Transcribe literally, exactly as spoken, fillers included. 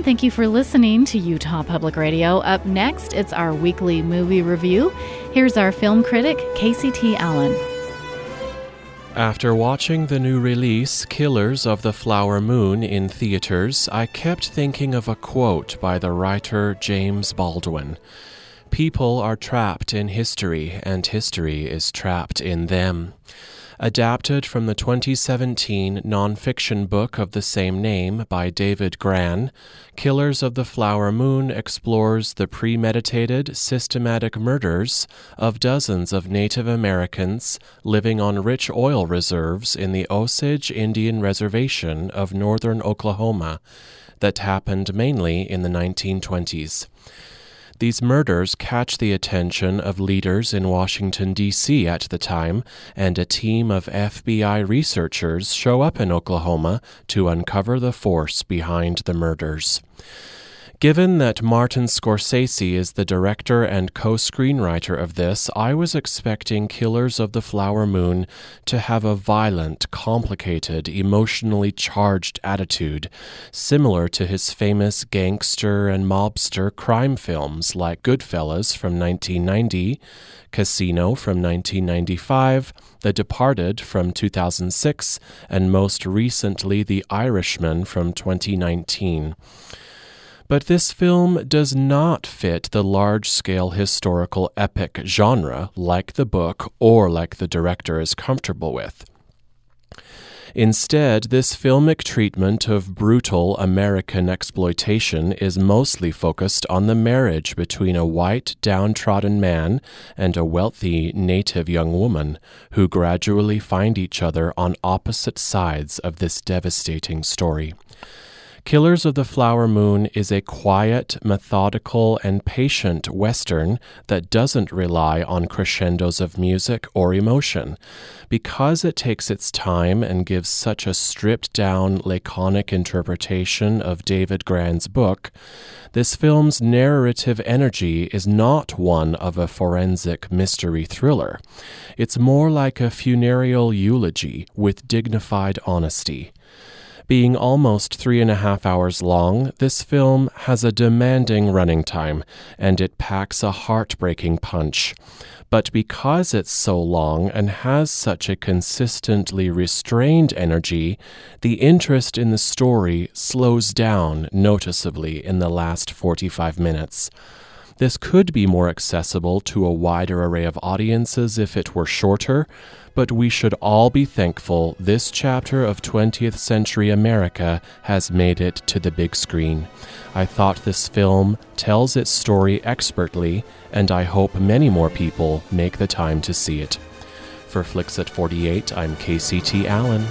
and thank you for listening to Utah Public Radio. Up next, it's our weekly movie review. Here's our film critic, Casey T. Allen. After watching the new release, Killers of the Flower Moon, in theaters, I kept thinking of a quote by the writer James Baldwin. People are trapped in history, and history is trapped in them. Adapted from the twenty seventeen nonfiction book of the same name by David Grann, Killers of the Flower Moon explores the premeditated, systematic murders of dozens of Native Americans living on rich oil reserves in the Osage Indian Reservation of northern Oklahoma that happened mainly in the nineteen twenties. These murders catch the attention of leaders in Washington, D C at the time, and a team of F B I researchers show up in Oklahoma to uncover the force behind the murders. Given that Martin Scorsese is the director and co-screenwriter of this, I was expecting Killers of the Flower Moon to have a violent, complicated, emotionally charged attitude, similar to his famous gangster and mobster crime films like Goodfellas from nineteen ninety, Casino from nineteen ninety-five, The Departed from two thousand six, and most recently The Irishman from twenty nineteen. But this film does not fit the large-scale historical epic genre like the book or like the director is comfortable with. Instead, this filmic treatment of brutal American exploitation is mostly focused on the marriage between a white, downtrodden man and a wealthy native young woman who gradually find each other on opposite sides of this devastating story. Killers of the Flower Moon is a quiet, methodical, and patient Western that doesn't rely on crescendos of music or emotion. Because it takes its time and gives such a stripped-down, laconic interpretation of David Grann's book, this film's narrative energy is not one of a forensic mystery thriller. It's more like a funereal eulogy with dignified honesty. Being almost three and a half hours long, this film has a demanding running time, and it packs a heartbreaking punch. But because it's so long and has such a consistently restrained energy, the interest in the story slows down noticeably in the last forty-five minutes. This could be more accessible to a wider array of audiences if it were shorter, but we should all be thankful this chapter of twentieth century America has made it to the big screen. I thought this film tells its story expertly, and I hope many more people make the time to see it. For Flix at forty-eight, I'm Casey T. Allen.